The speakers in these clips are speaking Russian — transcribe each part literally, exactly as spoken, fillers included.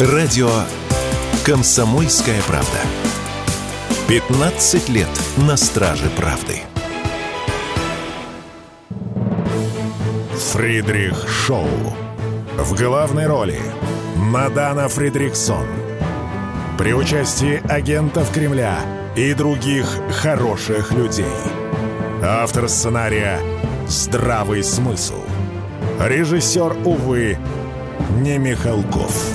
Радио «Комсомольская правда». пятнадцать лет на страже правды. Фридрих Шоу. В главной роли Надана Фридрихсон. При участии агентов Кремля и других хороших людей. Автор сценария «Здравый смысл». Режиссер, увы, не Михалков.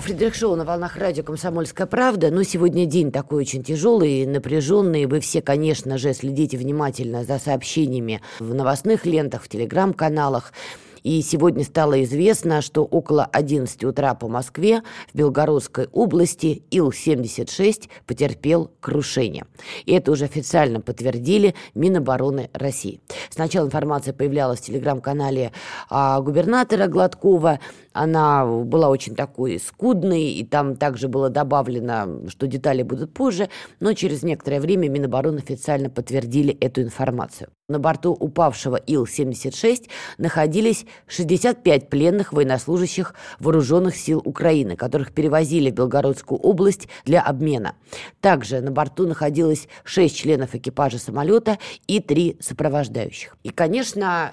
Фридрих Шоу на волнах радио «Комсомольская правда». Но сегодня день такой очень тяжелый и напряженный. Вы все, конечно же, следите внимательно за сообщениями в новостных лентах, в телеграм-каналах. И сегодня стало известно, что около одиннадцати утра по Москве в Белгородской области Ил семьдесят шесть потерпел крушение. И это уже официально подтвердили Минобороны России. Сначала информация появлялась в телеграм-канале а, губернатора Гладкова. Она была очень такой скудной, и там также было добавлено, что детали будут позже. Но через некоторое время Минобороны официально подтвердили эту информацию. На борту упавшего Ил семьдесят шесть находились шестьдесят пять пленных военнослужащих вооруженных сил Украины, которых перевозили в Белгородскую область для обмена. Также на борту находилось шесть членов экипажа самолета и три сопровождающих. И, конечно,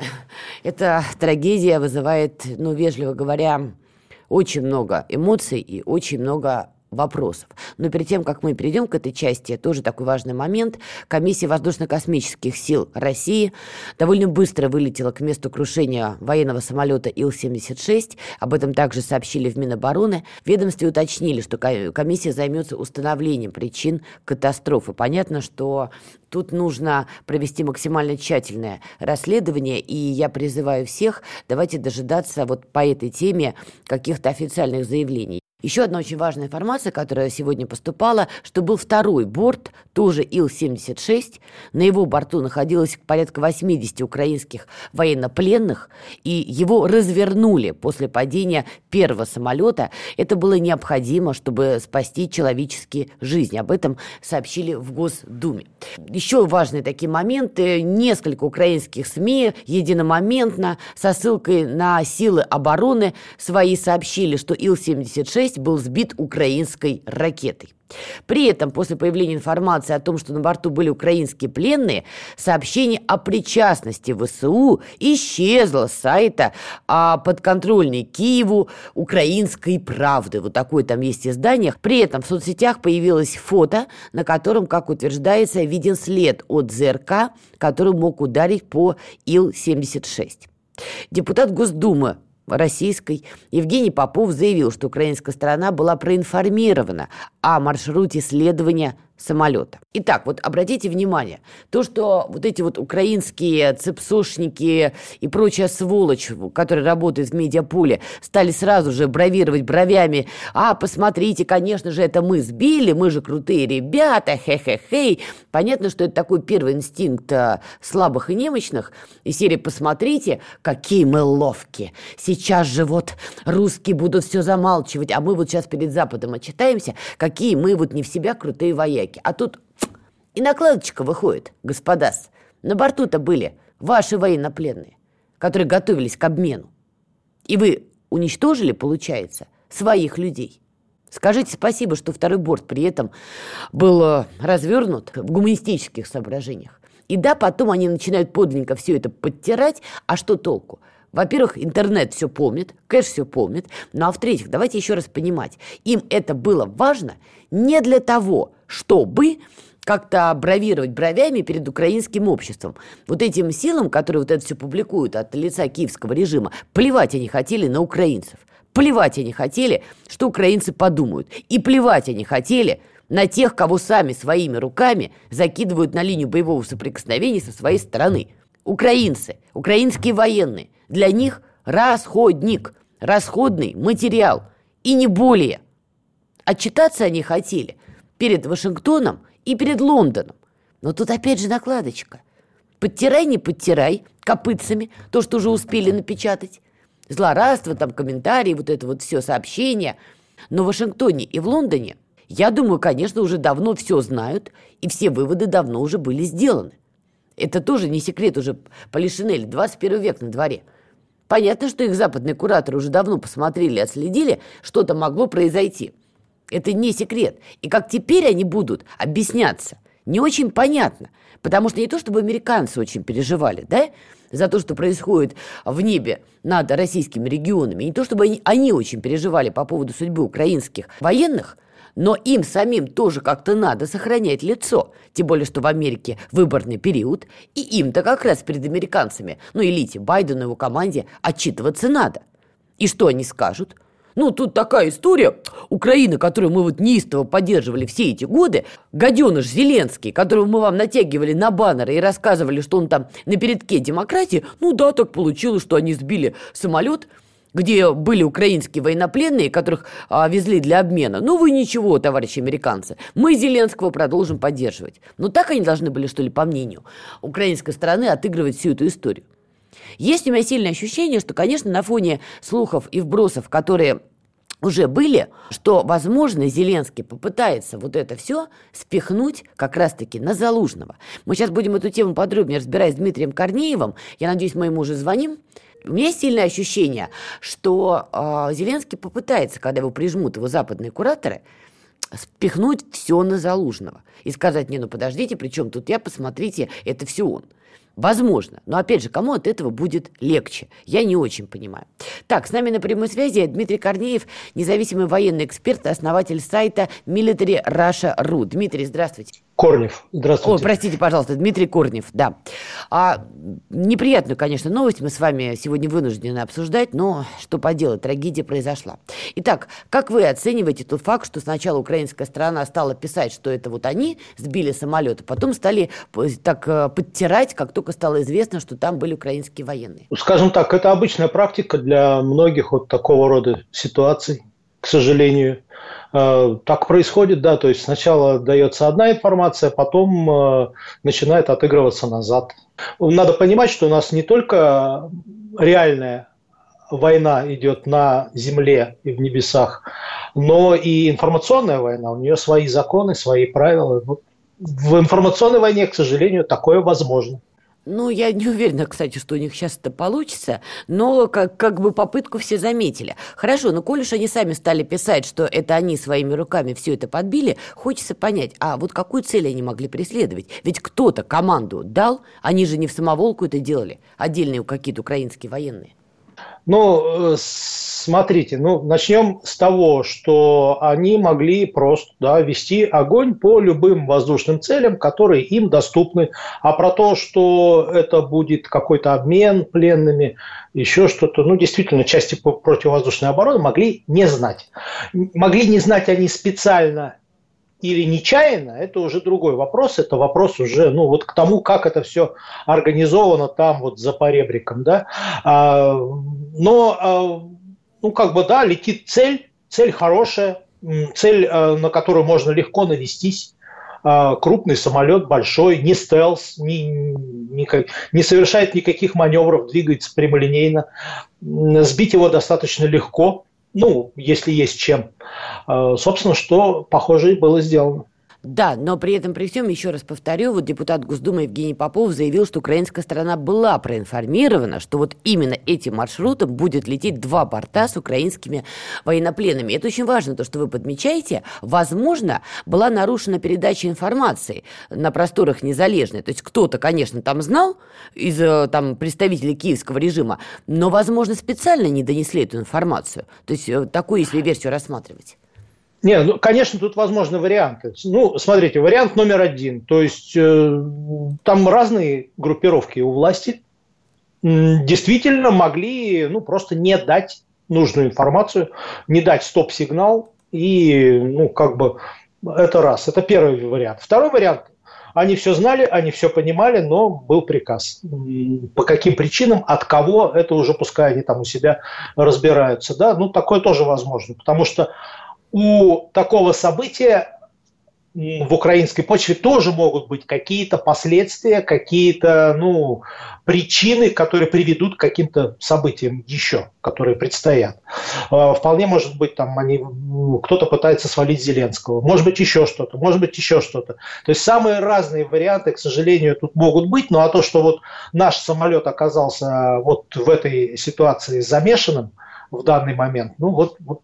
эта трагедия вызывает, ну, вежливо говоря, очень много эмоций и очень много вопросов. Но перед тем, как мы перейдем к этой части, тоже такой важный момент. Комиссия Воздушно-космических сил России довольно быстро вылетела к месту крушения военного самолета Ил семьдесят шесть. Об этом также сообщили в Минобороны. В ведомстве уточнили, что комиссия займется установлением причин катастрофы. Понятно, что тут нужно провести максимально тщательное расследование, и я призываю всех, давайте дожидаться вот по этой теме каких-то официальных заявлений. Еще одна очень важная информация, которая сегодня поступала, что был второй борт, тоже Ил семьдесят шесть. На его борту находилось порядка восьмидесяти украинских военнопленных, и его развернули после падения первого самолета. Это было необходимо, чтобы спасти человеческие жизни. Об этом сообщили в Госдуме. Еще важные такие моменты. Несколько украинских СМИ единомоментно со ссылкой на силы обороны свои сообщили, что Ил семьдесят шесть был сбит украинской ракетой. При этом, после появления информации о том, что на борту были украинские пленные, сообщение о причастности ВСУ исчезло с сайта а подконтрольной Киеву «Украинской правды». Вот такое там есть издание. При этом в соцсетях появилось фото, на котором, как утверждается, виден след от ЗРК, который мог ударить по Ил семьдесят шесть. Депутат Госдумы российской Евгений Попов заявил, что украинская сторона была проинформирована о маршруте следования самолета. Итак, вот обратите внимание, то, что вот эти вот украинские цепсошники и прочая сволочь, которые работают в медиаполе, стали сразу же бравировать бровями. А, посмотрите, конечно же, это мы сбили, мы же крутые ребята, хе-хе-хей. Понятно, что это такой первый инстинкт слабых и немощных. И серии «Посмотрите, какие мы ловкие. Сейчас же вот русские будут все замалчивать, а мы вот сейчас перед Западом отчитаемся, какие мы вот не в себя крутые вояки». А тут и накладочка выходит, господас. На борту-то были ваши военнопленные, которые готовились к обмену. И вы уничтожили, получается, своих людей. Скажите спасибо, что второй борт при этом был развернут в гуманистических соображениях. И да, потом они начинают подлинно все это подтирать. А что толку? Во-первых, интернет все помнит, кэш все помнит. Ну а в-третьих, давайте еще раз понимать, им это было важно не для того, чтобы как-то бравировать бровями перед украинским обществом. Вот этим силам, которые вот это все публикуют от лица киевского режима, плевать они хотели на украинцев. Плевать они хотели, что украинцы подумают. И плевать они хотели на тех, кого сами своими руками закидывают на линию боевого соприкосновения со своей стороны. Украинцы, украинские военные, для них расходник, расходный материал. И не более. Отчитаться они хотели перед Вашингтоном и перед Лондоном. Но тут опять же накладочка. Подтирай, не подтирай копытцами то, что уже успели напечатать. Злорадство, там комментарии, вот это вот все сообщения. Но в Вашингтоне и в Лондоне, я думаю, конечно, уже давно все знают, и все выводы давно уже были сделаны. Это тоже не секрет уже Полишинеля, двадцать первый век на дворе. Понятно, что их западные кураторы уже давно посмотрели, отследили, что-то могло произойти. Это не секрет. И как теперь они будут объясняться, не очень понятно. Потому что не то, чтобы американцы очень переживали, да, за то, что происходит в небе над российскими регионами, не то, чтобы они, они очень переживали по поводу судьбы украинских военных, но им самим тоже как-то надо сохранять лицо. Тем более, что в Америке выборный период, и им-то как раз перед американцами, ну, элите, Байдену, его команде отчитываться надо. И что они скажут? Ну, тут такая история. Украина, которую мы вот неистово поддерживали все эти годы, гаденыш Зеленский, которого мы вам натягивали на баннеры и рассказывали, что он там на передке демократии, ну да, так получилось, что они сбили самолет, где были украинские военнопленные, которых а, везли для обмена. Ну вы ничего, товарищи американцы, мы Зеленского продолжим поддерживать. Ну так они должны были, что ли, по мнению украинской стороны, отыгрывать всю эту историю. Есть у меня сильное ощущение, что, конечно, на фоне слухов и вбросов, которые уже были, что, возможно, Зеленский попытается вот это все спихнуть как раз-таки на Залужного. Мы сейчас будем эту тему подробнее разбирать с Дмитрием Корнеевым. Я надеюсь, мы ему уже звоним. У меня есть сильное ощущение, что э, Зеленский попытается, когда его прижмут его западные кураторы, спихнуть все на Залужного. И сказать: не, ну подождите, при чем тут я, посмотрите, это все он. Возможно. Но, опять же, кому от этого будет легче? Я не очень понимаю. Так, с нами на прямой связи Дмитрий Корнеев, независимый военный эксперт, основатель сайта Military Russia точка ру. Дмитрий, здравствуйте. Корнев, здравствуйте. О, простите, пожалуйста, Дмитрий Корнев, да. А, неприятную, конечно, новость мы с вами сегодня вынуждены обсуждать, но что поделать, трагедия произошла. Итак, как вы оцениваете тот факт, что сначала украинская сторона стала писать, что это вот они сбили самолет, а потом стали так подтирать, как только стало известно, что там были украинские военные? Скажем так, это обычная практика для многих вот такого рода ситуаций, к сожалению. Так происходит, да, то есть сначала дается одна информация, потом начинает отыгрываться назад. Надо понимать, что у нас не только реальная война идет на земле и в небесах, но и информационная война, у нее свои законы, свои правила. В информационной войне, к сожалению, такое возможно. Ну, я не уверена, кстати, что у них сейчас это получится, но как, как бы попытку все заметили. Хорошо, но коли уж они сами стали писать, что это они своими руками все это подбили, хочется понять, а вот какую цель они могли преследовать? Ведь кто-то команду дал, они же не в самоволку это делали, отдельные какие-то украинские военные. Ну, смотрите, ну, начнем с того, что они могли просто, да, вести огонь по любым воздушным целям, которые им доступны. А про то, что это будет какой-то обмен пленными, еще что-то, ну, действительно, части противовоздушной обороны могли не знать. Могли не знать они специально или нечаянно, это уже другой вопрос, это вопрос уже, ну, вот к тому, как это все организовано там вот за поребриком, да, а, но, а, ну, как бы, да, летит цель, цель хорошая, цель, на которую можно легко навестись, а, крупный самолет, большой, не стелс, не, не, не совершает никаких маневров, двигается прямолинейно, сбить его достаточно легко, ну, если есть чем. Собственно, что, похоже, и было сделано. Да, но при этом, при всем, еще раз повторю, вот депутат Госдумы Евгений Попов заявил, что украинская сторона была проинформирована, что вот именно этим маршрутом будет лететь два борта с украинскими военнопленными. Это очень важно, то, что вы подмечаете. Возможно, была нарушена передача информации на просторах незалежной. То есть кто-то, конечно, там знал из там, представителей киевского режима, но, возможно, специально не донесли эту информацию. То есть такую, если версию рассматривать. Не, ну, конечно, тут возможны варианты. Ну, смотрите, вариант номер один. То есть, э, там разные группировки у власти действительно могли, ну, просто не дать нужную информацию, не дать стоп-сигнал. И, ну, как бы, это раз. Это первый вариант. Второй вариант. Они все знали, они все понимали, но был приказ. По каким причинам, от кого, это уже пускай они там у себя разбираются. Да? Ну, такое тоже возможно. Потому что у такого события в украинской почве тоже могут быть какие-то последствия, какие-то ну, причины, которые приведут к каким-то событиям еще, которые предстоят. Вполне может быть, там они, кто-то пытается свалить Зеленского, может быть еще что-то, может быть еще что-то. То есть самые разные варианты, к сожалению, тут могут быть, ну а то, что вот наш самолет оказался вот в этой ситуации замешанным в данный момент, ну вот, вот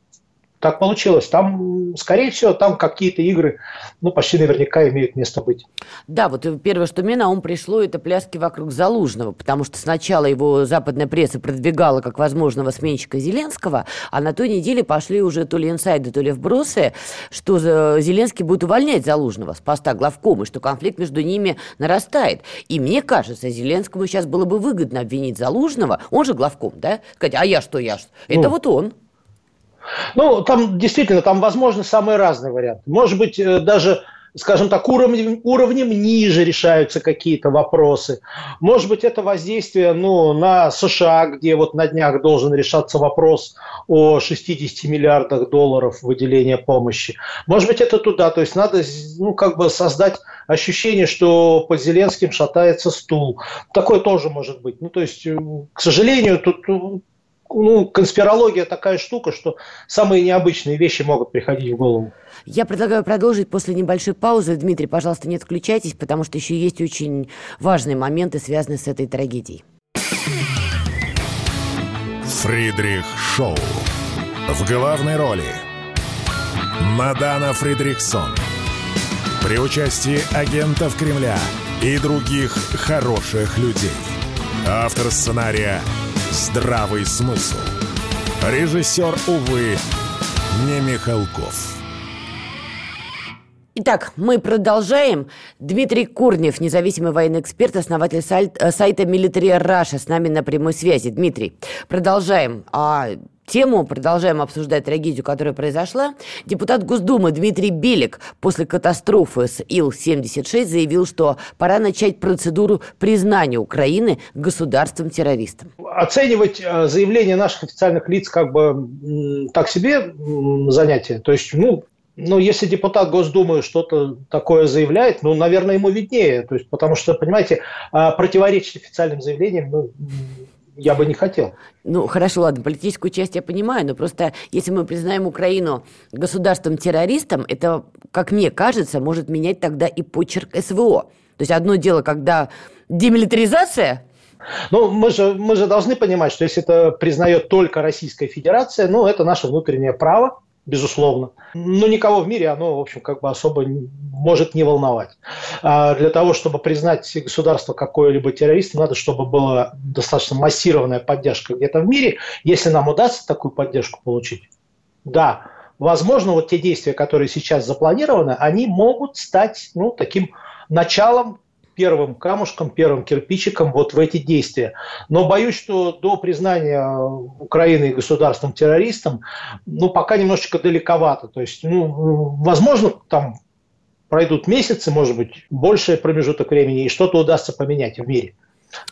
так получилось. Там, скорее всего, там какие-то игры, ну, почти наверняка имеют место быть. Да, вот первое, что мне на ум пришло, это пляски вокруг Залужного, потому что сначала его западная пресса продвигала как возможного сменщика Зеленского, а на той неделе пошли уже то ли инсайды, то ли вбросы, что Зеленский будет увольнять Залужного с поста главкома, и что конфликт между ними нарастает. И мне кажется, Зеленскому сейчас было бы выгодно обвинить Залужного, он же главком, да? Сказать, а я что, я что? Это ну. вот он. Ну, там действительно, там возможны самые разные варианты. Может быть, даже, скажем так, уровнем, уровнем ниже решаются какие-то вопросы. Может быть, это воздействие ну, на США, где вот на днях должен решаться вопрос о шестидесяти миллиардах долларов выделения помощи. Может быть, это туда. То есть надо ну, как бы создать ощущение, что под Зеленским шатается стул. Такое тоже может быть. Ну, то есть, к сожалению, тут... Ну, конспирология такая штука, что самые необычные вещи могут приходить в голову. Я предлагаю продолжить после небольшой паузы. Дмитрий, пожалуйста, не отключайтесь, потому что еще есть очень важные моменты, связанные с этой трагедией. Фридрих Шоу. В главной роли Надана Фридрихсон. При участии агентов Кремля и других хороших людей. Автор сценария — «Здравый смысл». Режиссер, увы, не Михалков. Итак, мы продолжаем. Дмитрий Корнев, независимый военный эксперт, основатель сайта Military Russia, с нами на прямой связи. Дмитрий, продолжаем а, тему, продолжаем обсуждать трагедию, которая произошла. Депутат Госдумы Дмитрий Белик после катастрофы с Ил семьдесят шесть заявил, что пора начать процедуру признания Украины государством-террористом. Оценивать заявление наших официальных лиц как бы так себе занятие, то есть, ну, Ну, если депутат Госдумы что-то такое заявляет, ну, наверное, ему виднее. То есть, потому что, понимаете, противоречить официальным заявлениям, ну, я бы не хотел. Ну, хорошо, ладно, политическую часть я понимаю, но просто если мы признаем Украину государством-террористом, это, как мне кажется, может менять тогда и почерк СВО. То есть, одно дело, когда демилитаризация... Ну, мы же, мы же должны понимать, что если это признает только Российская Федерация, ну, это наше внутреннее право. Безусловно. Но никого в мире оно, в общем, как бы особо может не волновать. А для того, чтобы признать государство какое-либо террористом, надо, чтобы была достаточно массированная поддержка где-то в мире. Если нам удастся такую поддержку получить, да, возможно, вот те действия, которые сейчас запланированы, они могут стать, ну, таким началом, первым камушком, первым кирпичиком вот в эти действия. Но боюсь, что до признания Украины государством-террористом, ну, пока немножечко далековато. То есть, ну, возможно, там пройдут месяцы, может быть, больше промежуток времени, и что-то удастся поменять в мире.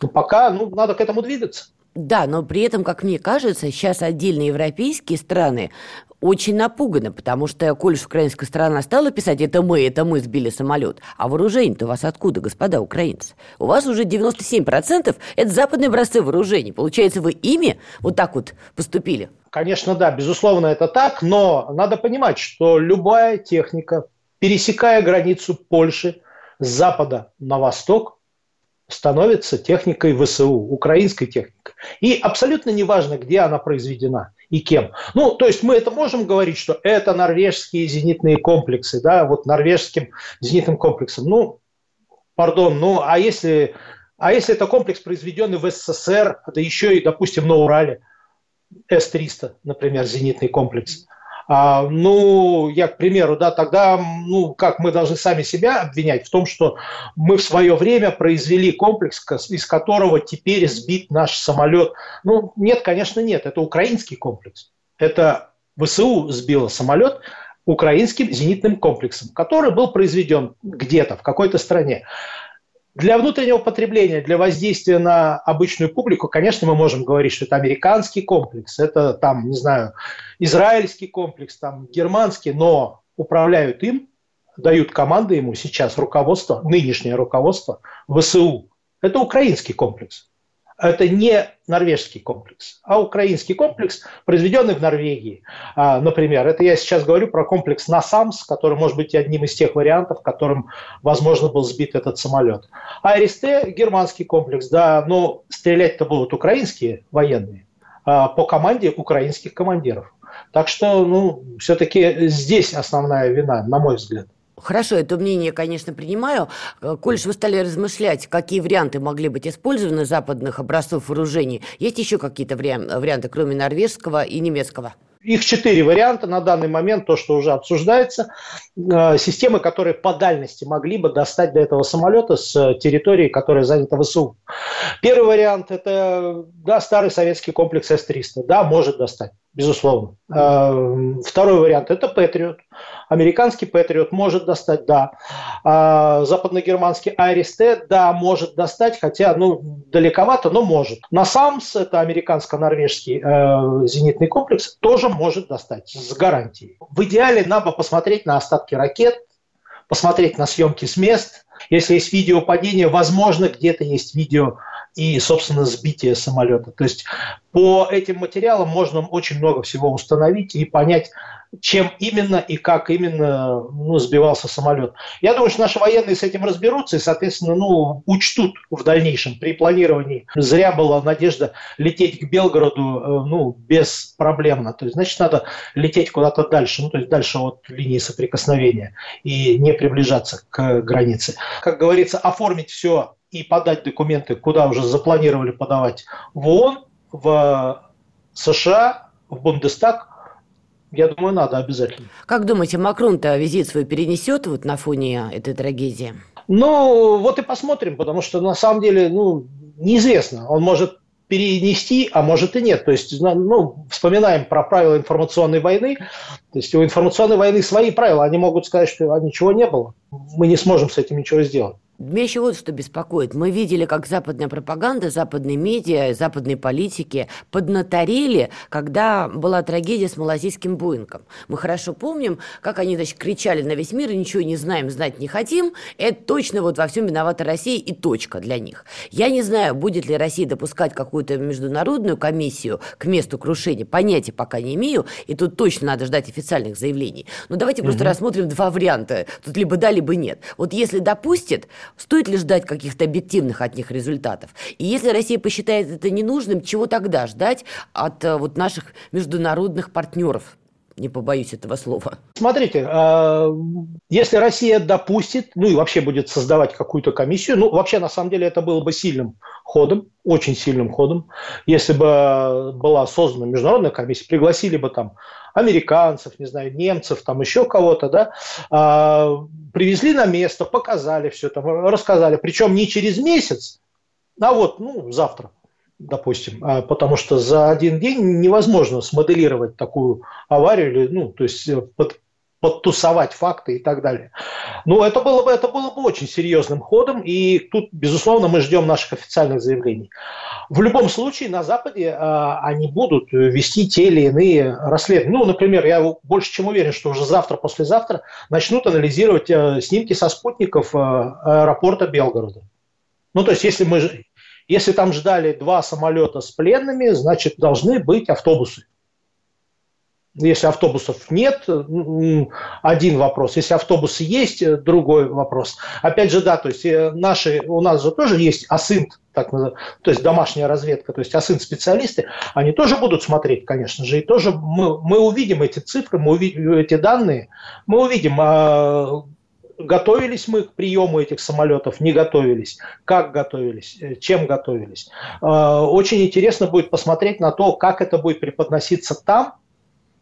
Но пока, ну, надо к этому двигаться. Да, но при этом, как мне кажется, сейчас отдельные европейские страны очень напуганы, потому что, коль уж украинская сторона стала писать, это мы, это мы сбили самолет, а вооружение-то у вас откуда, господа украинцы? У вас уже девяносто семь процентов это западные образцы вооружений. Получается, вы ими вот так вот поступили? Конечно, да, безусловно, это так, но надо понимать, что любая техника, пересекая границу Польши с запада на восток, становится техникой ВСУ, украинской техникой. И абсолютно неважно, где она произведена и кем. Ну, то есть мы это можем говорить, что это норвежские зенитные комплексы, да, вот норвежским зенитным комплексом. Ну, пардон, ну, а если, а если это комплекс, произведенный в СССР, да еще и, допустим, на Урале, эс триста, например, зенитный комплекс. А, ну, я, к примеру, да, тогда, ну, как мы должны сами себя обвинять в том, что мы в свое время произвели комплекс, из которого теперь сбит наш самолет. Ну, нет, конечно, нет. Это украинский комплекс. Это ВСУ сбило самолет украинским зенитным комплексом, который был произведен где-то, в какой-то стране. Для внутреннего потребления, для воздействия на обычную публику, конечно, мы можем говорить, что это американский комплекс, это там, не знаю, израильский комплекс, там, германский, но управляют им дают команды ему сейчас руководство, нынешнее руководство ВСУ. Это украинский комплекс. Это не норвежский комплекс, а украинский комплекс, произведенный в Норвегии. Например, это я сейчас говорю про комплекс «Насамс», который может быть одним из тех вариантов, которым, возможно, был сбит этот самолет. «Айрис-Т» – германский комплекс, да, но стрелять-то будут украинские военные по команде украинских командиров. Так что, ну, все-таки здесь основная вина, на мой взгляд. Хорошо, это мнение, конечно, принимаю. Коль вы стали размышлять, какие варианты могли быть использованы западных образцов вооружений, есть еще какие-то варианты, кроме норвежского и немецкого? Их четыре варианта на данный момент, то, что уже обсуждается. Системы, которые по дальности могли бы достать до этого самолета с территории, которая занята ВСУ. Первый вариант – это, да, старый советский комплекс эс триста. Да, может достать, безусловно. Второй вариант – это «Патриот». Американский «Патриот» может достать, да. А западногерманский «Айрис-Т», да, может достать, хотя, ну, далековато, но может. «Насамс» – это американско-норвежский э, зенитный комплекс, тоже может достать с гарантией. В идеале нам бы посмотреть на остатки ракет, посмотреть на съемки с мест. Если есть видео падения, возможно, где-то есть видео и, собственно, сбитие самолета. То есть по этим материалам можно очень много всего установить и понять, чем именно и как именно, ну, сбивался самолет. Я думаю, что наши военные с этим разберутся и, соответственно, ну, учтут в дальнейшем при планировании. Зря была надежда лететь к Белгороду, ну, беспроблемно. То есть, значит, надо лететь куда-то дальше, ну, то есть дальше от линии соприкосновения и не приближаться к границе. Как говорится, оформить все и подать документы, куда уже запланировали подавать, в ООН, в США, в Бундестаг. Я думаю, надо обязательно. Как думаете, Макрон-то визит свой перенесет вот на фоне этой трагедии? Ну, вот и посмотрим, потому что на самом деле, ну, неизвестно. Он может перенести, а может и нет. То есть, ну, вспоминаем про правила информационной войны. То есть у информационной войны свои правила. Они могут сказать, что ничего не было. Мы не сможем с этим ничего сделать. Меня еще вот что беспокоит. Мы видели, как западная пропаганда, западные медиа, западные политики поднаторели, когда была трагедия с малайзийским Боингом. Мы хорошо помним, как они, значит, кричали на весь мир: ничего не знаем, знать не хотим. Это точно вот во всем виновата Россия и точка для них. Я не знаю, будет ли Россия допускать какую-то международную комиссию к месту крушения. Понятия пока не имею, и тут точно надо ждать официальных заявлений. Но давайте угу. просто рассмотрим два варианта. Тут либо да, либо нет. Вот если допустит, стоит ли ждать каких-то объективных от них результатов? И если Россия посчитает это ненужным, чего тогда ждать от вот наших международных партнеров? Не побоюсь этого слова. Смотрите, если Россия допустит, ну и вообще будет создавать какую-то комиссию, ну вообще на самом деле это было бы сильным ходом, очень сильным ходом, если бы была создана международная комиссия, пригласили бы там американцев, не знаю, немцев, там еще кого-то, да, а, привезли на место, показали все, там, рассказали, причем не через месяц, а вот, ну, завтра, допустим, а, потому что за один день невозможно смоделировать такую аварию, или, ну, то есть под, подтусовать факты и так далее. Ну, это было бы, это было бы очень серьезным ходом, и тут, безусловно, мы ждем наших официальных заявлений. В любом случае, на Западе а, они будут вести те или иные расследования. Ну, например, я больше чем уверен, что уже завтра, послезавтра начнут анализировать а, снимки со спутников а, аэропорта Белгорода. Ну, то есть, если мы, если там ждали два самолета с пленными, значит, должны быть автобусы. Если автобусов нет, один вопрос. Если автобусы есть, другой вопрос. Опять же, да, то есть наши, у нас же тоже есть АСИНТ, так называемый, то есть домашняя разведка, то есть АСИНТ-специалисты, они тоже будут смотреть, конечно же, и тоже мы, мы увидим эти цифры, мы увидим эти данные, мы увидим, а готовились мы к приему этих самолетов, не готовились, как готовились, чем готовились. Очень интересно будет посмотреть на то, как это будет преподноситься там.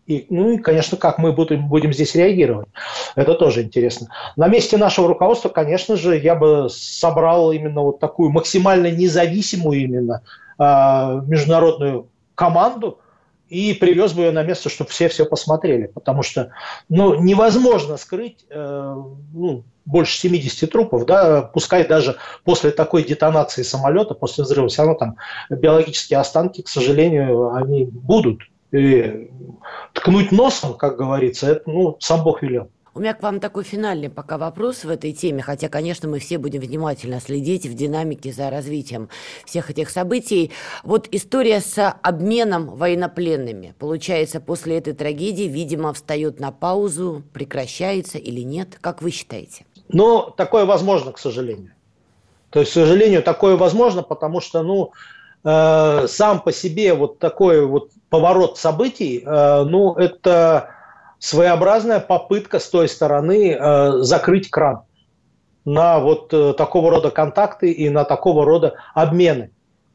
И, ну и, конечно, как мы будем, будем здесь реагировать. Это тоже интересно. На месте нашего руководства, конечно же, я бы собрал именно вот такую максимально независимую именно э, международную команду и привез бы ее на место, чтобы все все посмотрели. Потому что, ну, невозможно скрыть э, ну, больше семидесяти трупов, да, пускай даже после такой детонации самолета, после взрыва, все равно там биологические останки, к сожалению, они будут. И ткнуть носом, как говорится, это, ну, сам Бог велел. У меня к вам такой финальный пока вопрос в этой теме, хотя, конечно, мы все будем внимательно следить в динамике за развитием всех этих событий. Вот история с обменом военнопленными. Получается, после этой трагедии, видимо, встает на паузу, прекращается или нет? Как вы считаете? Ну, такое возможно, к сожалению. То есть, к сожалению, такое возможно, потому что, ну, э, сам по себе вот такой вот поворот событий, э, ну, это своеобразная попытка с той стороны э, закрыть кран на вот э, такого рода контакты и на такого рода обмены.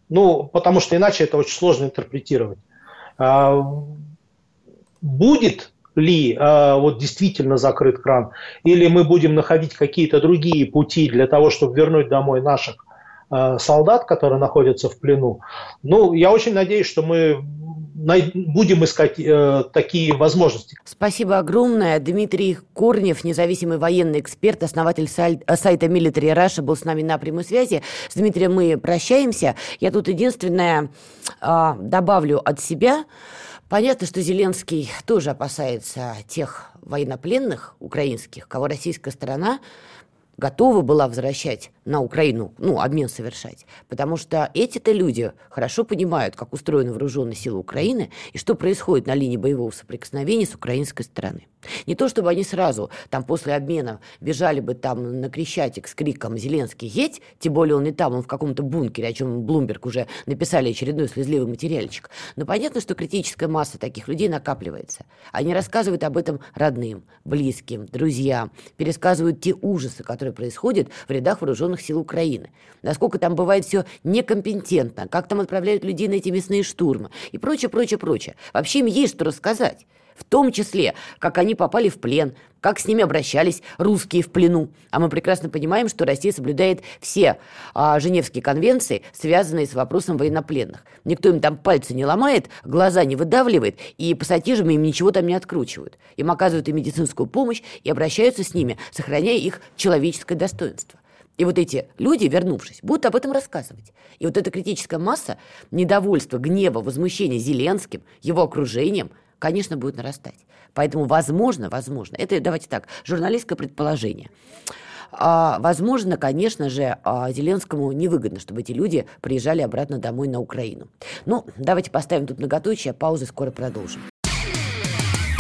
Ну, потому что иначе это очень сложно интерпретировать. Э, будет ли э, вот действительно закрыт кран, или мы будем находить какие-то другие пути для того, чтобы вернуть домой наших э, солдат, которые находятся в плену. Ну, я очень надеюсь, что мы най- будем искать э, такие возможности. Спасибо огромное. Дмитрий Корнев, независимый военный эксперт, основатель сай- сайта Military Russia, был с нами на прямой связи. С Дмитрием мы прощаемся. Я тут единственное э, добавлю от себя. Понятно, что Зеленский тоже опасается тех военнопленных украинских, кого российская сторона готова была возвращать на Украину, ну, обмен совершать. Потому что эти-то люди хорошо понимают, как устроены вооруженные силы Украины и что происходит на линии боевого соприкосновения с украинской стороны. Не то, чтобы они сразу там после обмена бежали бы там на Крещатик с криком «Зеленский, едь!», тем более он и там, он в каком-то бункере, о чем Блумберг уже написали очередной слезливый материальчик. Но понятно, что критическая масса таких людей накапливается. Они рассказывают об этом родным, близким, друзьям, пересказывают те ужасы, которые происходят в рядах вооруженных сил Украины. Насколько там бывает все некомпетентно, как там отправляют людей на эти мясные штурмы и прочее, прочее, прочее. Вообще им есть что рассказать. В том числе, как они попали в плен, как с ними обращались русские в плену. А мы прекрасно понимаем, что Россия соблюдает все а, Женевские конвенции, связанные с вопросом военнопленных. Никто им там пальцы не ломает, глаза не выдавливает, и пассатижами им ничего там не откручивают. Им оказывают и медицинскую помощь, и обращаются с ними, сохраняя их человеческое достоинство. И вот эти люди, вернувшись, будут об этом рассказывать. И вот эта критическая масса недовольства, гнева, возмущения Зеленским, его окружением, конечно, будет нарастать. Поэтому, возможно, возможно, это, давайте так, журналистское предположение. А, возможно, конечно же, Зеленскому невыгодно, чтобы эти люди приезжали обратно домой на Украину. Ну, давайте поставим тут многоточие, паузу, скоро продолжим.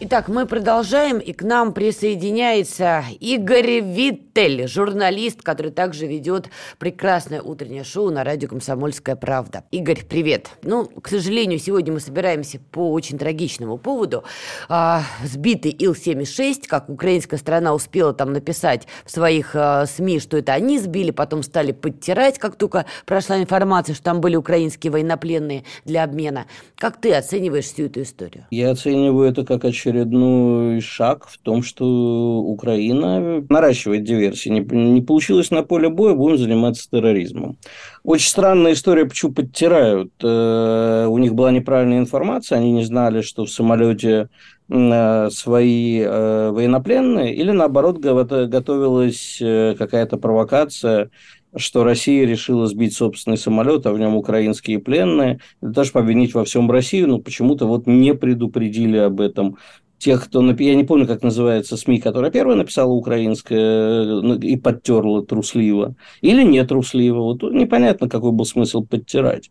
Итак, мы продолжаем, и к нам присоединяется Игорь Виттель, журналист, который также ведет прекрасное утреннее шоу на радио «Комсомольская правда». Игорь, привет. Ну, к сожалению, сегодня мы собираемся по очень трагичному поводу. А, сбитый Ил семьдесят шесть, как украинская сторона успела там написать в своих а, СМИ, что это они сбили, потом стали подтирать, как только прошла информация, что там были украинские военнопленные для обмена. Как ты оцениваешь всю эту историю? Я оцениваю это как очередную Очередной шаг в том, что Украина наращивает диверсии. Не, не получилось на поле боя, будем заниматься терроризмом. Очень странная история, почему подтирают. Э, у них была неправильная информация, они не знали, что в самолете э, свои э, военнопленные, или наоборот готовилась э, какая-то провокация, что Россия решила сбить собственный самолет, а в нем украинские пленные, для того, чтобы обвинить во всем Россию, но почему-то вот не предупредили об этом тех, кто... Я не помню, как называется СМИ, которая первая написала украинское и подтерла трусливо, или не трусливо. Вот непонятно, какой был смысл подтирать.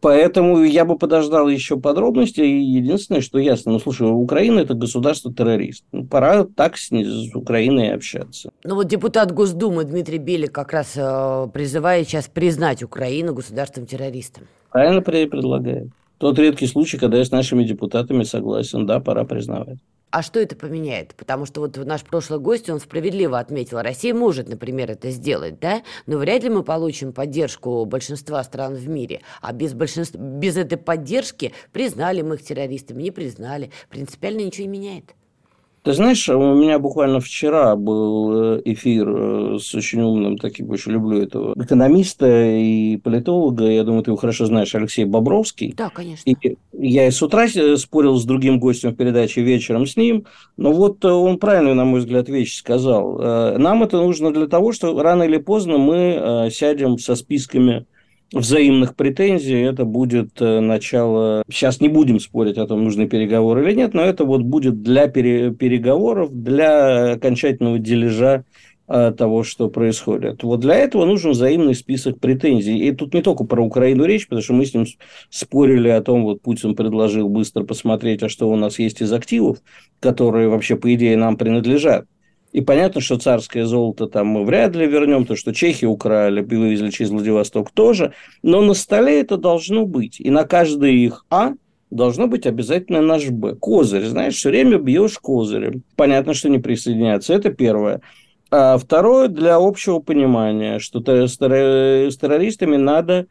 Поэтому я бы подождал еще подробности. И единственное, что ясно, ну, слушай, Украина – это государство-террорист. Ну, пора так с, с Украиной общаться. Ну, вот депутат Госдумы Дмитрий Белик как раз э, призывает сейчас признать Украину государством-террористом. Правильно предлагает. тот редкий случай, когда я с нашими депутатами согласен, да, пора признавать. А что это поменяет? Потому что вот наш прошлый гость, он справедливо отметил, Россия может, например, это сделать, да? Но вряд ли мы получим поддержку большинства стран в мире. А без, большинства, без этой поддержки признали мы их террористами, не признали. Принципиально ничего не меняет. Ты знаешь, у меня буквально вчера был эфир с очень умным, таким очень люблю этого, экономиста и политолога, я думаю, ты его хорошо знаешь, Алексей Бобровский. Да, конечно. И я и с утра спорил с другим гостем в передаче, вечером с ним. Но вот он правильную, на мой взгляд, вещь сказал. Нам это нужно для того, что рано или поздно мы сядем со списками взаимных претензий. Это будет начало... Сейчас не будем спорить о том, нужны переговоры или нет, но это вот будет для пере... переговоров, для окончательного дележа того, что происходит. Вот для этого нужен взаимный список претензий. И тут не только про Украину речь, потому что мы с ним спорили о том, вот Путин предложил быстро посмотреть, а что у нас есть из активов, которые вообще, по идее, нам принадлежат. И понятно, что царское золото там мы вряд ли вернем, то, что чехи украли, вывезли через Владивосток тоже, но на столе это должно быть. И на каждый их «а» должно быть обязательно наш «б». Козырь, знаешь, все время бьешь козырем. Понятно, что не присоединяться, это первое. А второе, для общего понимания, что с террористами надо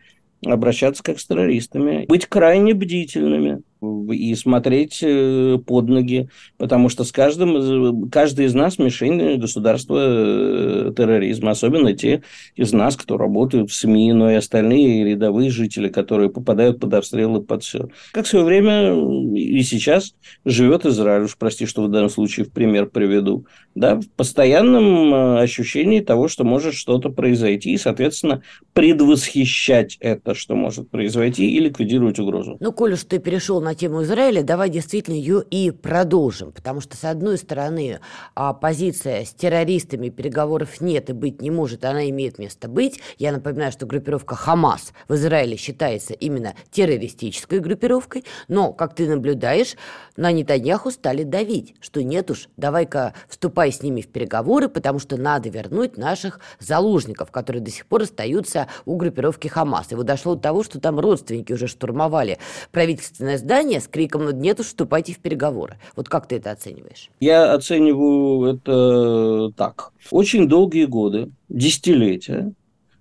обращаться как с террористами, быть крайне бдительными и смотреть под ноги, потому что с каждым, каждый из нас мишень государства терроризма, особенно те из нас, кто работают в СМИ, но и остальные рядовые жители, которые попадают под обстрелы, под все. Как в свое время и сейчас живет Израиль, уж прости, что в данном случае в пример приведу, да, в постоянном ощущении того, что может что-то произойти, и, соответственно, предвосхищать это, что может произойти, и ликвидировать угрозу. Ну, коль уж ты перешел на тему Израиля, давай действительно ее и продолжим, потому что, с одной стороны, позиция с террористами переговоров нет и быть не может, она имеет место быть. Я напоминаю, что группировка «Хамас» в Израиле считается именно террористической группировкой, но, как ты наблюдаешь, на Нетаньяху стали давить, что нет уж, давай-ка вступай с ними в переговоры, потому что надо вернуть наших заложников, которые до сих пор остаются у группировки «Хамас». И вот дошло до того, что там родственники уже штурмовали правительственное здание с криком «Нет, вступайте в переговоры». Вот как ты это оцениваешь? Я оцениваю это так. Очень долгие годы, десятилетия,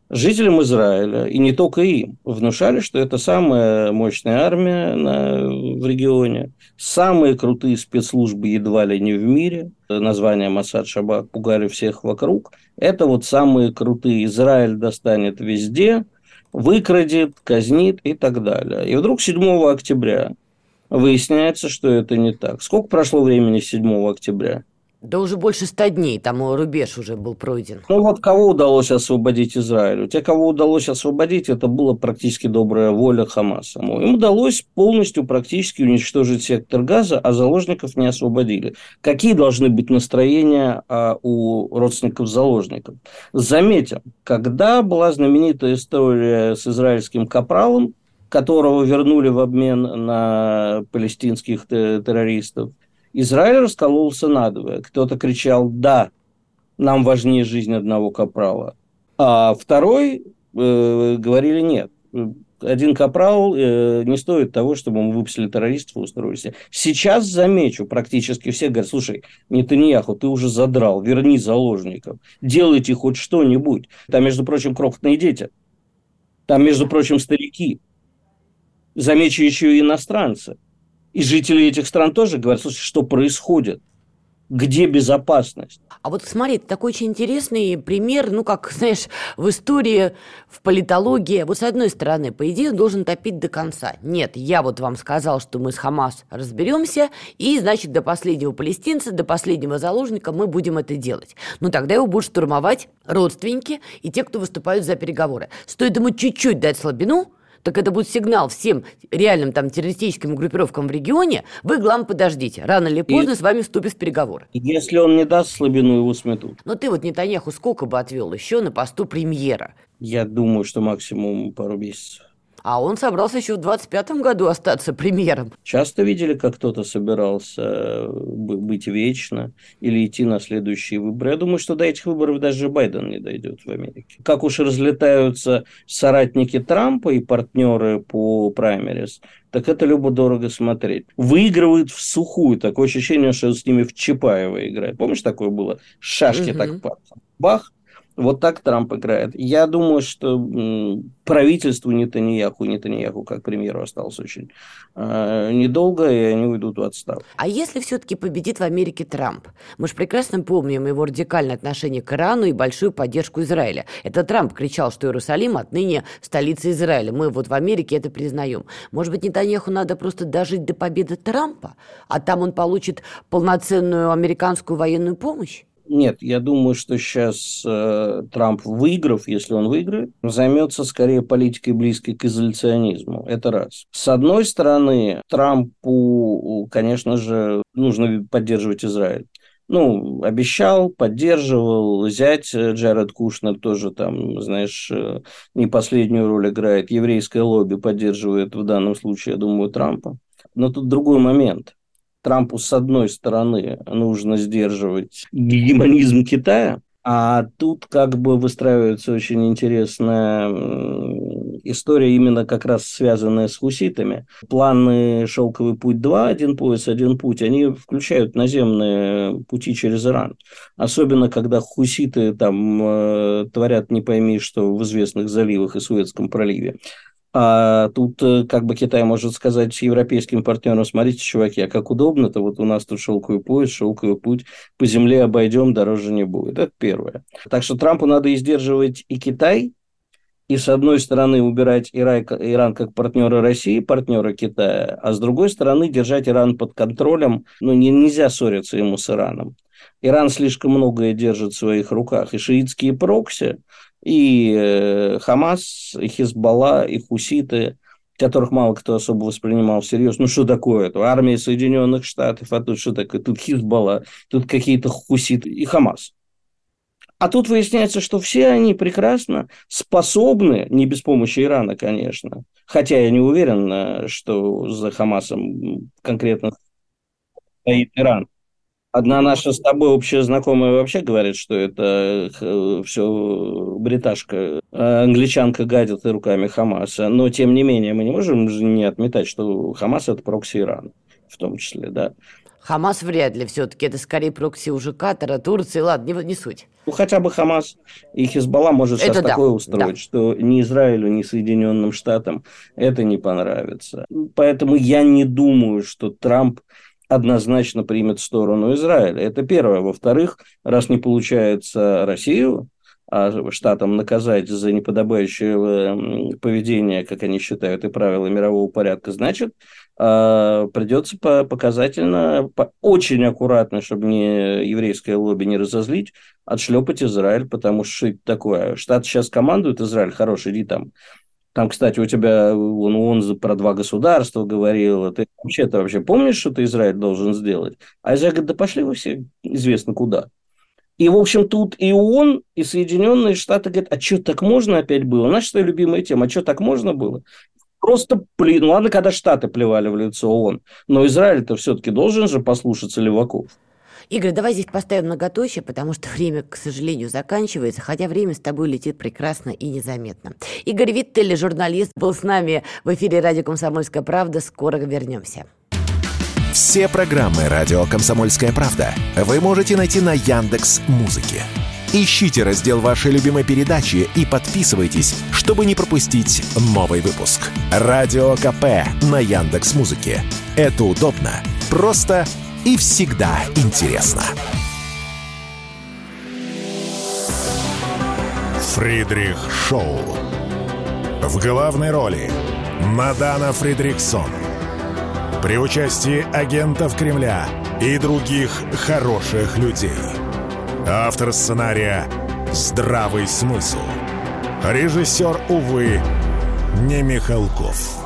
жителям Израиля, и не только им, внушали, что это самая мощная армия на, в регионе, самые крутые спецслужбы едва ли не в мире, название Масад Шабак пугали всех вокруг, это вот самые крутые, Израиль достанет везде, выкрадет, казнит и так далее. И вдруг седьмого октября выясняется, что это не так. Сколько прошло времени с седьмого октября? Да уже больше ста дней, там рубеж уже был пройден. Ну вот кого удалось освободить Израилю? Те, кого удалось освободить, это была практически добрая воля Хамаса. Им удалось полностью практически уничтожить сектор Газа, а заложников не освободили. Какие должны быть настроения у родственников заложников? Заметим, когда была знаменитая история с израильским капралом, которого вернули в обмен на палестинских террористов, Израиль раскололся надвое. Кто-то кричал: «Да, нам важнее жизнь одного капрала». А второй э, говорили: «Нет, один капрал э, не стоит того, чтобы мы выпустили террористов и устроили себя». Сейчас, замечу, практически все говорят: «Слушай, Нетаньяху, ты уже задрал, верни заложников, делайте хоть что-нибудь». Там, между прочим, крохотные дети. Там, между прочим, старики. Замечу, еще и иностранцы. И жители этих стран тоже говорят: слушай, что происходит? Где безопасность? А вот смотри, такой очень интересный пример, ну, как, знаешь, в истории, в политологии. Вот с одной стороны, по идее, он должен топить до конца. Нет, я вот вам сказал, что мы с Хамас разберемся, и, значит, до последнего палестинца, до последнего заложника мы будем это делать. Но тогда его будут штурмовать родственники и те, кто выступают за переговоры. Стоит ему чуть-чуть дать слабину, так это будет сигнал всем реальным там террористическим группировкам в регионе: вы, главное, подождите, рано или поздно и с вами вступят в переговоры. Если он не даст слабину, его сметут. Но ты вот Нетаньяху сколько бы отвел еще на посту премьера? Я думаю, что максимум пару месяцев. А он собрался еще в двадцать пятом году остаться премьером. Часто видели, как кто-то собирался быть вечно или идти на следующие выборы. Я думаю, что до этих выборов даже Байден не дойдет в Америке. Как уж разлетаются соратники Трампа и партнеры по праймерис, так это любо-дорого смотреть. Выигрывают в сухую. Такое ощущение, что с ними в Чапаева играет. Помнишь, такое было? Шашки угу. так пацан. Бах. Вот так Трамп играет. Я думаю, что правительству Нетаньяху, Нетаньяху как премьеру остался очень э, недолго, и они уйдут в отставку. А если все-таки победит в Америке Трамп? Мы же прекрасно помним его радикальное отношение к Ирану и большую поддержку Израиля. Это Трамп кричал, что Иерусалим отныне столица Израиля. Мы вот в Америке это признаем. Может быть, Нетаньяху надо просто дожить до победы Трампа, а там он получит полноценную американскую военную помощь? Нет, я думаю, что сейчас э, Трамп, выиграв, если он выиграет, займется скорее политикой, близкой к изоляционизму. Это раз. С одной стороны, Трампу, конечно же, нужно поддерживать Израиль. Ну, обещал, поддерживал, зять Джаред Кушнер тоже там, знаешь, не последнюю роль играет. Еврейское лобби поддерживает в данном случае, я думаю, Трампа. Но тут другой момент. Трампу, с одной стороны, нужно сдерживать гегемонизм Китая, а тут как бы выстраивается очень интересная история, именно как раз связанная с хуситами. Планы «Шелковый путь-два», «Один пояс, один путь», они включают наземные пути через Иран. Особенно, когда хуситы там э, творят не пойми что в известных заливах и Суэцком проливе. А тут как бы Китай может сказать европейским партнерам: смотрите, чуваки, а как удобно-то, вот у нас тут шелковый пояс, шелковый путь, по земле обойдем, дороже не будет. Это первое. Так что Трампу надо издерживать и Китай, и с одной стороны убирать Иран как партнера России, партнера Китая, а с другой стороны держать Иран под контролем. Ну, не, нельзя ссориться ему с Ираном. Иран слишком многое держит в своих руках. И шиитские прокси, и Хамас, и Хизбалла, и хуситы, которых мало кто особо воспринимал всерьез. Ну, что такое это? Армия Соединенных Штатов, а тут что такое? Тут Хизбалла, тут какие-то хуситы и Хамас. А тут выясняется, что все они прекрасно способны, не без помощи Ирана, конечно, хотя я не уверен, что за Хамасом конкретно стоит Иран. Одна наша с тобой общая знакомая вообще говорит, что это все бриташка, англичанка гадит руками Хамаса. Но, тем не менее, мы не можем не отметать, что Хамас – это прокси Ирана, в том числе, да. Хамас вряд ли все-таки, это скорее прокси уже Катара, Турции, ладно, не, не суть. Ну, хотя бы Хамас и Хизбалла может сейчас это такое да, устроить, да. что ни Израилю, ни Соединенным Штатам это не понравится. Поэтому я не думаю, что Трамп однозначно примет сторону Израиля. Это первое. Во-вторых, раз не получается Россию, а штатам наказать за неподобающее поведение, как они считают, и правила мирового порядка, значит, придется показательно, очень аккуратно, чтобы не еврейское лобби не разозлить, отшлепать Израиль, потому что это такое. Штат сейчас командует, Израиль, хороший, иди там. Там, кстати, у тебя он, он про два государства говорил. А ты вообще-то вообще помнишь, что ты Израиль должен сделать? А Израиль говорит: да пошли вы все известно куда. И, в общем, тут и ООН, и Соединенные Штаты говорят: а что, так можно опять было? Наша твоя любимая тема, а что, так можно было? Просто, пли... ну ладно, когда Штаты плевали в лицо ООН, но Израиль-то все-таки должен же послушаться леваков. Игорь, давай здесь поставим многоточие, потому что время, к сожалению, заканчивается, хотя время с тобой летит прекрасно и незаметно. Игорь Виттель, журналист, был с нами в эфире «Радио Комсомольская правда». Скоро вернемся. Все программы «Радио Комсомольская правда» вы можете найти на Яндекс.Музыке. Ищите раздел вашей любимой передачи и подписывайтесь, чтобы не пропустить новый выпуск. «Радио КП» на Яндекс.Музыке. Это удобно, просто и всегда интересно. Фридрих Шоу. В главной роли Надана Фридрихсон. При участии агентов Кремля и других хороших людей. Автор сценария — «Здравый смысл». Режиссер, увы, не Михалков.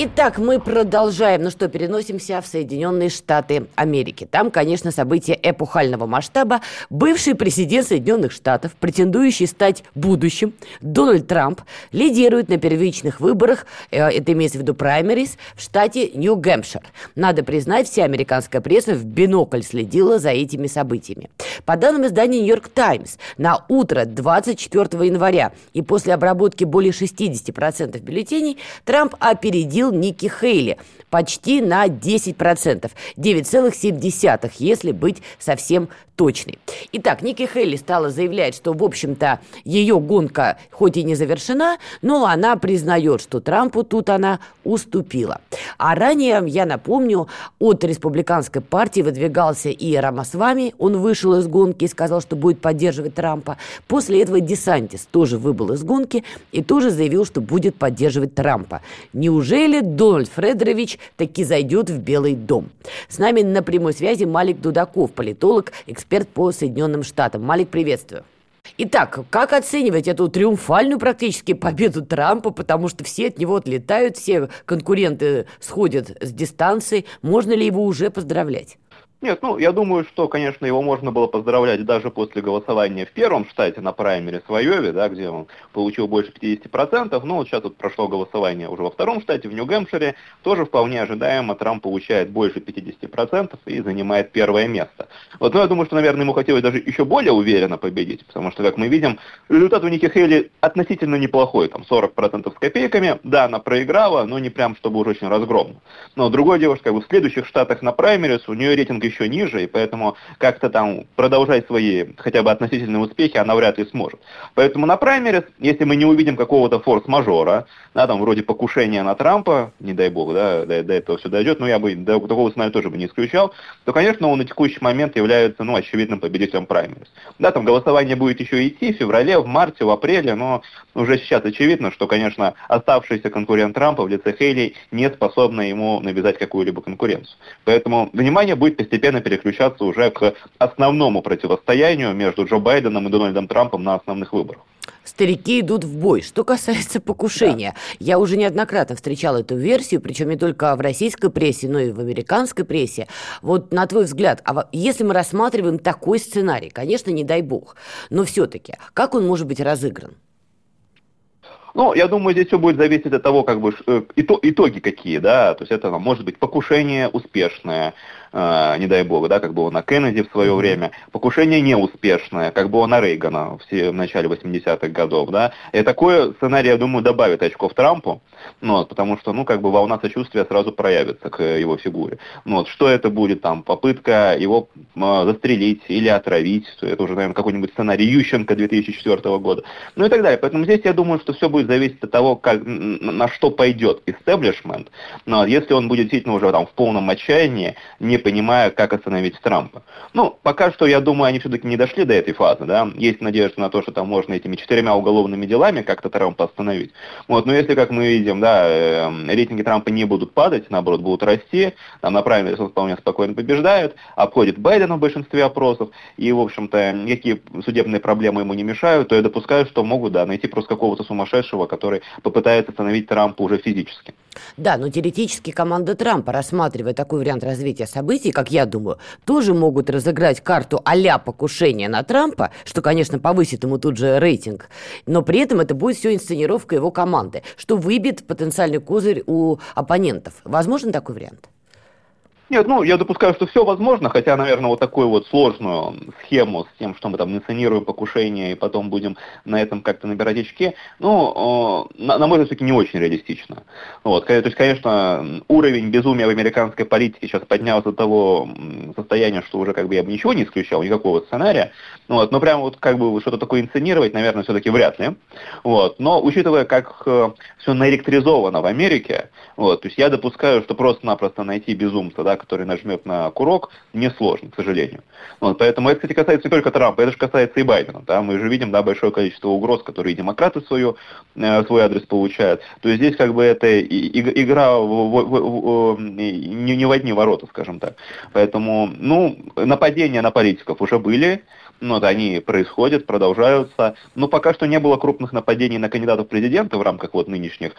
Итак, мы продолжаем. Ну что, переносимся в Соединенные Штаты Америки. Там, конечно, события эпохального масштаба. Бывший президент Соединенных Штатов, претендующий стать будущим, Дональд Трамп, лидирует на первичных выборах, это имеется в виду праймерис, в штате Нью-Гэмпшир. Надо признать, вся американская пресса в бинокль следила за этими событиями. По данным издания «Нью-Йорк Таймс», на утро двадцать четвёртого января и после обработки более шестидесяти процентов бюллетеней Трамп опередил Никки Хейли почти на десять процентов, девять целых семь десятых, если быть совсем точной. Итак, Никки Хейли стала заявлять, что, в общем-то, ее гонка хоть и не завершена, но она признает, что Трампу тут она уступила. А ранее, я напомню, от республиканской партии выдвигался и Рамасвами, он вышел из гонки и сказал, что будет поддерживать Трампа. После этого Десантис тоже выбыл из гонки и тоже заявил, что будет поддерживать Трампа. Неужели Дональд Фредерович таки зайдет в Белый дом? С нами на прямой связи Малик Дудаков, политолог, эксперт по Соединенным Штатам. Малик, приветствую. Итак, как оценивать эту триумфальную практически победу Трампа, потому что все от него отлетают, все конкуренты сходят с дистанции. Можно ли его уже поздравлять? Нет, ну, я думаю, что, конечно, его можно было поздравлять даже после голосования в первом штате на праймере в Айове, да, где он получил больше пятидесяти процентов, но вот сейчас вот прошло голосование уже во втором штате, в Нью-Гэмпшире, тоже вполне ожидаемо Трамп получает больше пятидесяти процентов и занимает первое место. Вот, ну, я думаю, что, наверное, ему хотелось даже еще более уверенно победить, потому что, как мы видим, результат у Никки Хейли относительно неплохой, там, сорок процентов с копейками, да, она проиграла, но не прям, чтобы уже очень разгромно. Но другое дело, что как бы, в следующих штатах на праймерис у нее рейтинг еще ниже, и поэтому как-то там продолжать свои хотя бы относительные успехи она вряд ли сможет. Поэтому на праймерис, если мы не увидим какого-то форс-мажора, да, там вроде покушения на Трампа, не дай бог, да, до, до этого все дойдет, но я бы до такого сценария тоже бы не исключал, то, конечно, он на текущий момент является, ну, очевидным победителем праймерис. Да, там голосование будет еще идти в феврале, в марте, в апреле, но уже сейчас очевидно, что, конечно, оставшийся конкурент Трампа в лице Хейли не способна ему навязать какую-либо конкуренцию. Поэтому внимание будет постепенно постепенно переключаться уже к основному противостоянию между Джо Байденом и Дональдом Трампом на основных выборах. Старики идут в бой. Что касается покушения, да. Я уже неоднократно встречала эту версию, причем не только в российской прессе, но и в американской прессе. Вот на твой взгляд, а если мы рассматриваем такой сценарий, конечно, не дай бог, но все-таки, как он может быть разыгран? Ну, я думаю, здесь все будет зависеть от того, как бы итоги какие, да, то есть это может быть покушение успешное, не дай бог, да, как было на Кеннеди в свое время, покушение неуспешное, как было на Рейгана в начале восьмидесятых годов, да, и такой сценарий, я думаю, добавит очков Трампу, ну, потому что, ну, как бы волна сочувствия сразу проявится к его фигуре, ну, вот, что это будет, там, попытка его застрелить или отравить, это уже, наверное, какой-нибудь сценарий Ющенко две тысячи четвёртого года, ну, и так далее, поэтому здесь, я думаю, что все будет зависеть от того, как, на что пойдет истеблишмент, но если он будет действительно уже, там, в полном отчаянии, не понимая, как остановить Трампа. Ну, пока что, я думаю, они все-таки не дошли до этой фазы, да, есть надежда на то, что там можно этими четырьмя уголовными делами как-то Трампа остановить, вот, но если, как мы видим, да, рейтинги Трампа не будут падать, наоборот, будут расти, там, на праймерис он вполне спокойно побеждает, обходит Байдена в большинстве опросов, и, в общем-то, никакие судебные проблемы ему не мешают, то я допускаю, что могут, да, найти просто какого-то сумасшедшего, который попытается остановить Трампа уже физически. Да, но теоретически команда Трампа, рассматривая такой вариант развития событий, Событий, как я думаю, тоже могут разыграть карту а-ля покушения на Трампа, что, конечно, повысит ему тут же рейтинг, но при этом это будет все инсценировка его команды, что выбит потенциальный козырь у оппонентов. Возможен такой вариант? Нет, ну, я допускаю, что все возможно, хотя, наверное, вот такую вот сложную схему с тем, что мы там инсценируем покушение и потом будем на этом как-то набирать очки, ну, на, на мой взгляд, все-таки не очень реалистично. Вот, то есть, конечно, уровень безумия в американской политике сейчас поднялся до того состояния, что уже как бы я бы ничего не исключал, никакого сценария, вот, но прям вот как бы что-то такое инсценировать, наверное, все-таки вряд ли. Вот, но учитывая, как все наэлектризовано в Америке, вот, то есть я допускаю, что просто-напросто найти безумца, да, который нажмет на курок, несложно, к сожалению. Вот, поэтому это, кстати, касается не только Трампа, это же касается и Байдена. Да? Мы же видим, да, большое количество угроз, которые демократы свою, э, свой адрес получают. То есть здесь как бы это и, и, игра в, в, в, в, не, не в одни ворота, скажем так. Поэтому, ну, нападения на политиков уже были. Ну, вот они происходят, продолжаются. Но пока что не было крупных нападений на кандидатов в президенты в рамках вот нынешних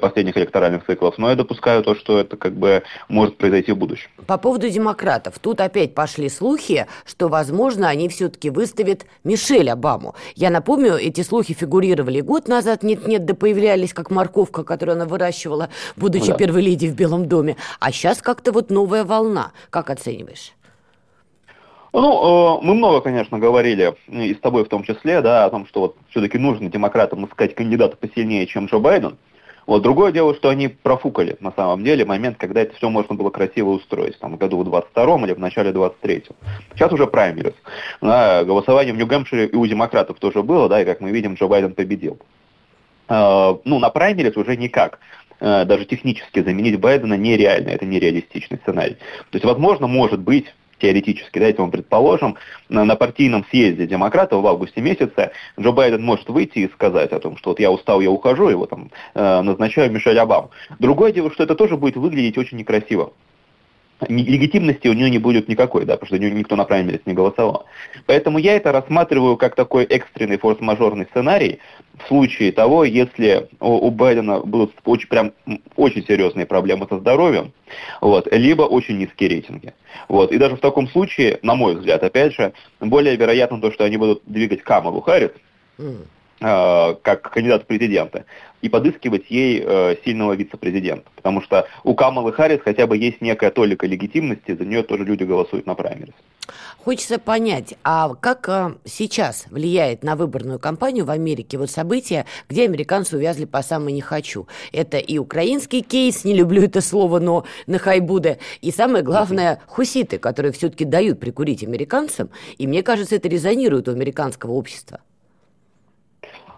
последних электоральных циклов, но я допускаю то, что это как бы может произойти в будущем. По поводу демократов. Тут опять пошли слухи, что, возможно, они все-таки выставят Мишель Обаму. Я напомню, эти слухи фигурировали год назад, нет-нет, да появлялись, как морковка, которую она выращивала, будучи да. первой леди в Белом доме. А сейчас как-то вот новая волна. Как оцениваешь? Ну, мы много, конечно, говорили, и с тобой в том числе, да, о том, что вот все-таки нужно демократам искать кандидата посильнее, чем Джо Байден. Вот другое дело, что они профукали, на самом деле, момент, когда это все можно было красиво устроить, там, в году в двадцать втором или в начале двадцать третьего. Сейчас уже праймерис. Да, голосование в Нью-Гэмпшире и у демократов тоже было, да, и, как мы видим, Джо Байден победил. Ну, на праймерис уже никак. Даже технически заменить Байдена нереально, это нереалистичный сценарий. То есть, возможно, может быть... теоретически, да, если мы предположим, на партийном съезде демократов в августе месяце Джо Байден может выйти и сказать о том, что вот я устал, я ухожу, его там э, назначаю Мишель Обаму. Другое дело, что это тоже будет выглядеть очень некрасиво. Легитимности у нее не будет никакой, да, потому что у нее никто на праймерис не голосовал. Поэтому я это рассматриваю как такой экстренный форс-мажорный сценарий в случае того, если у, у Байдена будут очень, прям, очень серьезные проблемы со здоровьем, вот, либо очень низкие рейтинги. Вот. И даже в таком случае, на мой взгляд, опять же, более вероятно то, что они будут двигать Камалу Харрис, mm. э, как кандидат в президенты, и подыскивать ей э, сильного вице-президента. Потому что у Камалы Харрис хотя бы есть некая толика легитимности, за нее тоже люди голосуют на праймерис. Хочется понять, а как э, сейчас влияет на выборную кампанию в Америке вот события, где американцы увязли по самой не хочу? Это и украинский кейс, не люблю это слово, но на хайбуде, и самое главное, хуситы, которые все-таки дают прикурить американцам, и мне кажется, это резонирует у американского общества.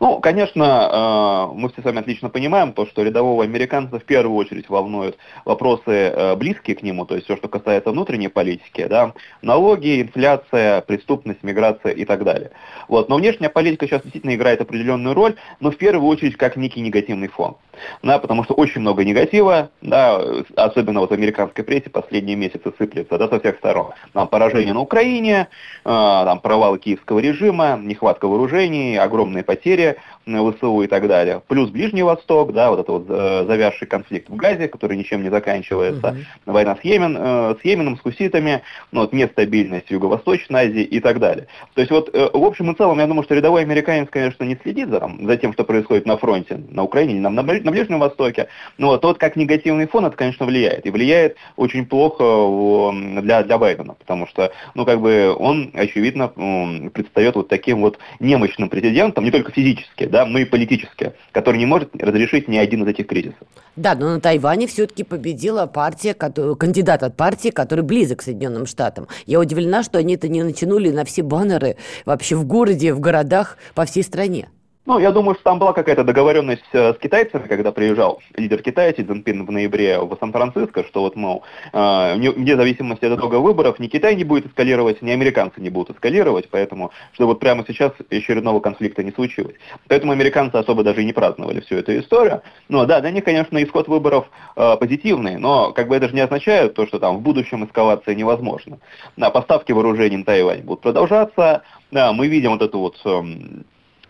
Ну, конечно, мы все с вами отлично понимаем то, что рядового американца в первую очередь волнуют вопросы близкие к нему, то есть все, что касается внутренней политики, да, налоги, инфляция, преступность, миграция и так далее. Вот. Но внешняя политика сейчас действительно играет определенную роль, но в первую очередь как некий негативный фон, да, потому что очень много негатива, да, особенно вот в американской прессе последние месяцы сыплется, да, со всех сторон. Там поражение на Украине, там провалы киевского режима, нехватка вооружений, огромные потери, ВСУ и так далее. Плюс Ближний Восток, да, вот этот вот э, завязший конфликт в Газе, который ничем не заканчивается, mm-hmm. война с, Йемен, э, с Йеменом, с хуситами, ну, вот, нестабильность Юго-Восточной Азии и так далее. То есть вот э, в общем и целом я думаю, что рядовой американец, конечно, не следит за, там, за тем, что происходит на фронте, на Украине, на, на, на Ближнем Востоке, но вот, вот как негативный фон это, конечно, влияет. И влияет очень плохо в, для, для Байдена, потому что, ну, как бы он, очевидно, предстает вот таким вот немощным президентом, не только физически, да, но и политические, который не может разрешить ни один из этих кризисов. Да, но на Тайване все-таки победила партия, который, кандидат от партии, который близок к Соединенным Штатам. Я удивлена, что они это не натянули на все баннеры вообще в городе, в городах, по всей стране. Ну, я думаю, что там была какая-то договоренность с китайцами, когда приезжал лидер Китая Си Цзиньпин в ноябре в Сан-Франциско, что вот, мол, вне зависимости от итога выборов, ни Китай не будет эскалировать, ни американцы не будут эскалировать, поэтому, что вот прямо сейчас очередного конфликта не случилось. Поэтому американцы особо даже и не праздновали всю эту историю. Но да, для них, конечно, исход выборов э, позитивный, но как бы это же не означает то, что там в будущем эскалация невозможна. Да, поставки вооружений на Тайвань будут продолжаться. Да, мы видим вот эту вот... Э,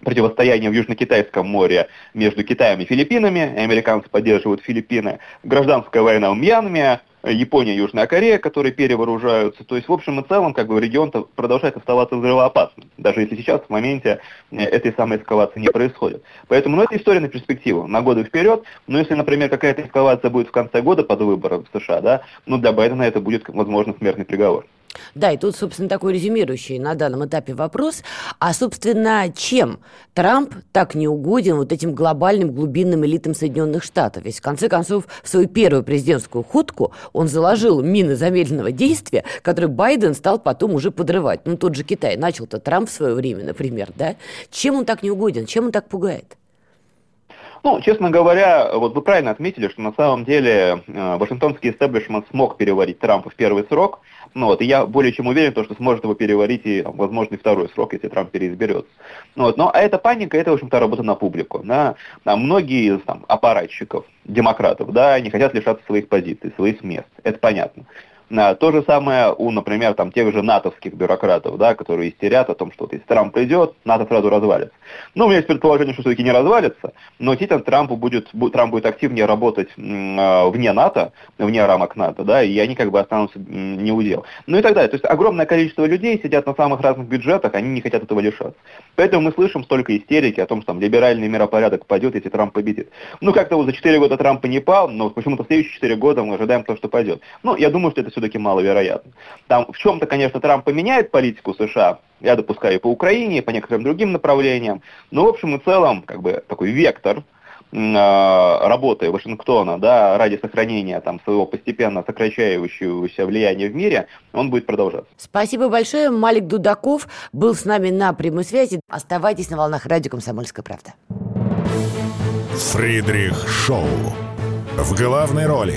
противостояние в Южно-Китайском море между Китаем и Филиппинами, американцы поддерживают Филиппины, гражданская война в Мьянме, Япония, Южная Корея, которые перевооружаются. То есть, в общем и целом, как бы регион продолжает оставаться взрывоопасным, даже если сейчас в моменте этой самой эскалации не происходит. Поэтому, ну, это история на перспективу, на годы вперед. Но если, например, какая-то эскалация будет в конце года под выборы в США, да, ну, для Байдена это будет, возможно, смертный приговор. Да, и тут, собственно, такой резюмирующий на данном этапе вопрос. А, собственно, чем Трамп так не угоден вот этим глобальным глубинным элитам Соединенных Штатов? Ведь, в конце концов, в свою первую президентскую ходку он заложил мины замедленного действия, которые Байден стал потом уже подрывать. Ну, тот же Китай. Начал-то Трамп в свое время, например, да? Чем он так не угоден? Чем он так пугает? Ну, честно говоря, вот вы правильно отметили, что на самом деле э, вашингтонский истеблишмент смог переварить Трампа в первый срок, ну, вот, и я более чем уверен, что сможет его переварить и, там, возможно, и второй срок, если Трамп переизберется. Ну, вот, но а эта паника, это, в общем-то, работа на публику. На, на многие из там, аппаратчиков, демократов, да, не хотят лишаться своих позиций, своих мест, это понятно. То же самое у, например, там, тех же натовских бюрократов, да, которые истерят о том, что вот, если Трамп придет, НАТО сразу развалится. Ну, у меня есть предположение, что все-таки не развалится, но действительно Трампу будет, Трамп будет активнее работать вне НАТО, вне рамок НАТО, да, и они как бы останутся не у дел. Ну и так далее. То есть огромное количество людей сидят на самых разных бюджетах, они не хотят этого лишаться. Поэтому мы слышим столько истерики о том, что там либеральный миропорядок падет, если Трамп победит. Ну, как-то вот за четыре года Трампа не пал, но почему-то в следующие четыре года мы ожидаем то, что пойдет. Ну, я думаю, что это все-таки маловероятно. Там в чем-то, конечно, Трамп поменяет политику США, я допускаю, и по Украине, и по некоторым другим направлениям, но в общем и целом, как бы, такой вектор работы Вашингтона, да, ради сохранения там своего постепенно сокращающегося влияния в мире, он будет продолжаться. Спасибо большое. Малик Дудаков был с нами на прямой связи. Оставайтесь на волнах радио «Комсомольская правда». Фридрих Шоу. В главной роли